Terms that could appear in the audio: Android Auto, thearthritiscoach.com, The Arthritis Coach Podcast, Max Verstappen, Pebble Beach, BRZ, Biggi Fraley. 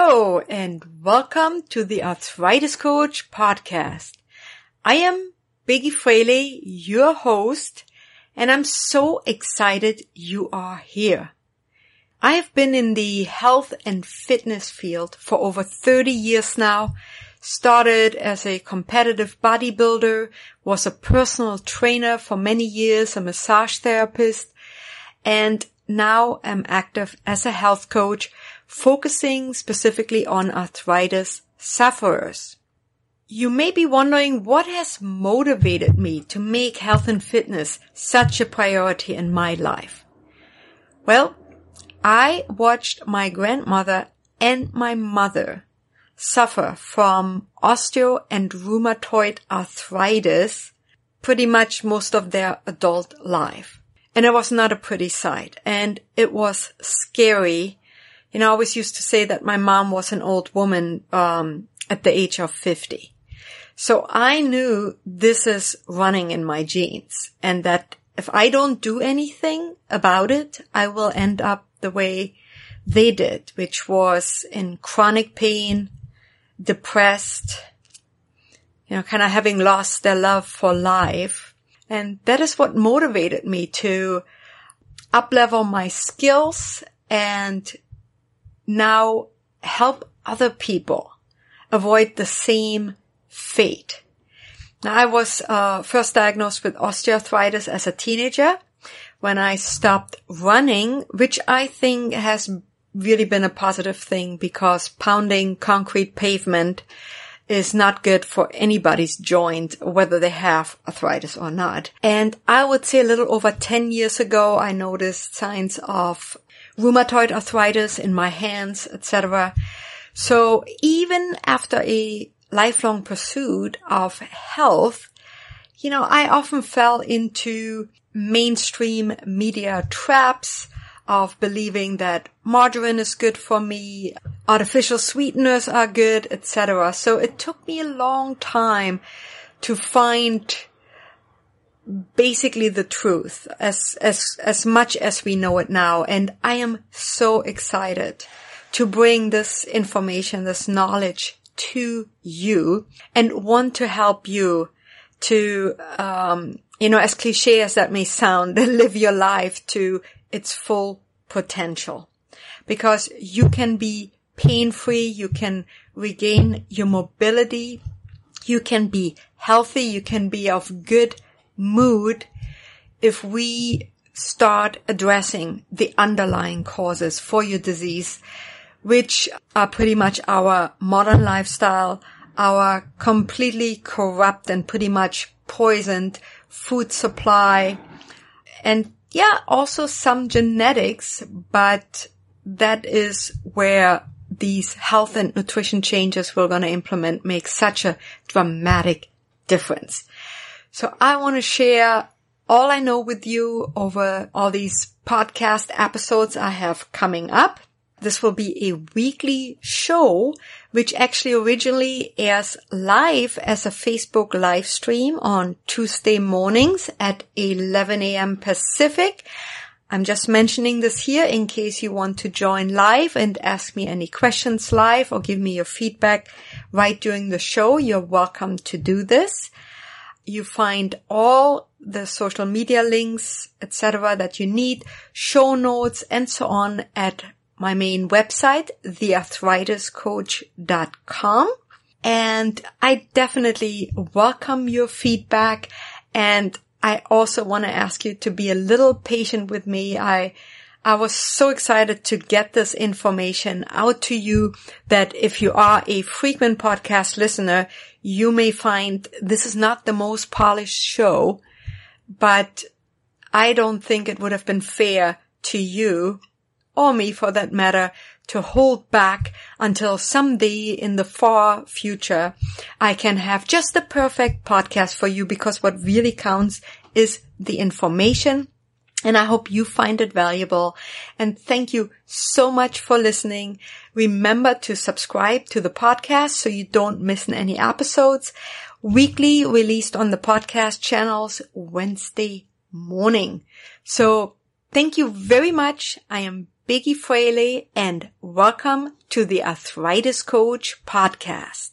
Hello and welcome to the Arthritis Coach Podcast. I am Biggi Fraley, your host, and I'm so excited you are here. I have been in the health and fitness field for over 30 years now, started as a competitive bodybuilder, was a personal trainer for many years, a massage therapist, and now I'm active as a health coach, focusing specifically on arthritis sufferers. You may be wondering what has motivated me to make health and fitness such a priority in my life. Well, I watched my grandmother and my mother suffer from osteo and rheumatoid arthritis pretty much most of their adult life. And it was not a pretty sight, and it was scary. You know, I always used to say that my mom was an old woman at the age of 50. So I knew this is running in my genes, and that if I don't do anything about it, I will end up the way they did, which was in chronic pain, depressed, you know, kind of having lost their love for life. And that is what motivated me to up-level my skills and now help other people avoid the same fate. Now, I was first diagnosed with osteoarthritis as a teenager when I stopped running, which I think has really been a positive thing because pounding concrete pavement is not good for anybody's joint, whether they have arthritis or not. And I would say a little over 10 years ago, I noticed signs of rheumatoid arthritis in my hands, etc. So even after a lifelong pursuit of health, you know, I often fell into mainstream media traps of believing that margarine is good for me, artificial sweeteners are good, etc. So it took me a long time to find basically the truth as much as we know it now. And I am so excited to bring this information, this knowledge to you, and want to help you to, you know, as cliche as that may sound, live your life to its full potential, because you can be pain-free, you can regain your mobility, you can be healthy, you can be of good mood if we start addressing the underlying causes for your disease, which are pretty much our modern lifestyle, our completely corrupt and pretty much poisoned food supply, and yeah, also some genetics, but that is where these health and nutrition changes we're going to implement make such a dramatic difference. So I want to share all I know with you over all these podcast episodes I have coming up. This will be a weekly show, which actually originally airs live as a Facebook live stream on Tuesday mornings at 11 a.m. Pacific. I'm just mentioning this here in case you want to join live and ask me any questions live or give me your feedback right during the show. You're welcome to do this. You find all the social media links, etc. that you need, show notes, and so on at my main website, thearthritiscoach.com. And I definitely welcome your feedback. And I also want to ask you to be a little patient with me. I was so excited to get this information out to you that if you are a frequent podcast listener, you may find this is not the most polished show, but I don't think it would have been fair to you, or me for that matter, to hold back until someday in the far future I can have just the perfect podcast for you, because what really counts is the information, and I hope you find it valuable. And thank you so much for listening. Remember to subscribe to the podcast so you don't miss any episodes. Weekly released on the podcast channels Wednesday morning. So thank you very much. I am Biggi Fraley, and welcome to the Arthritis Coach Podcast.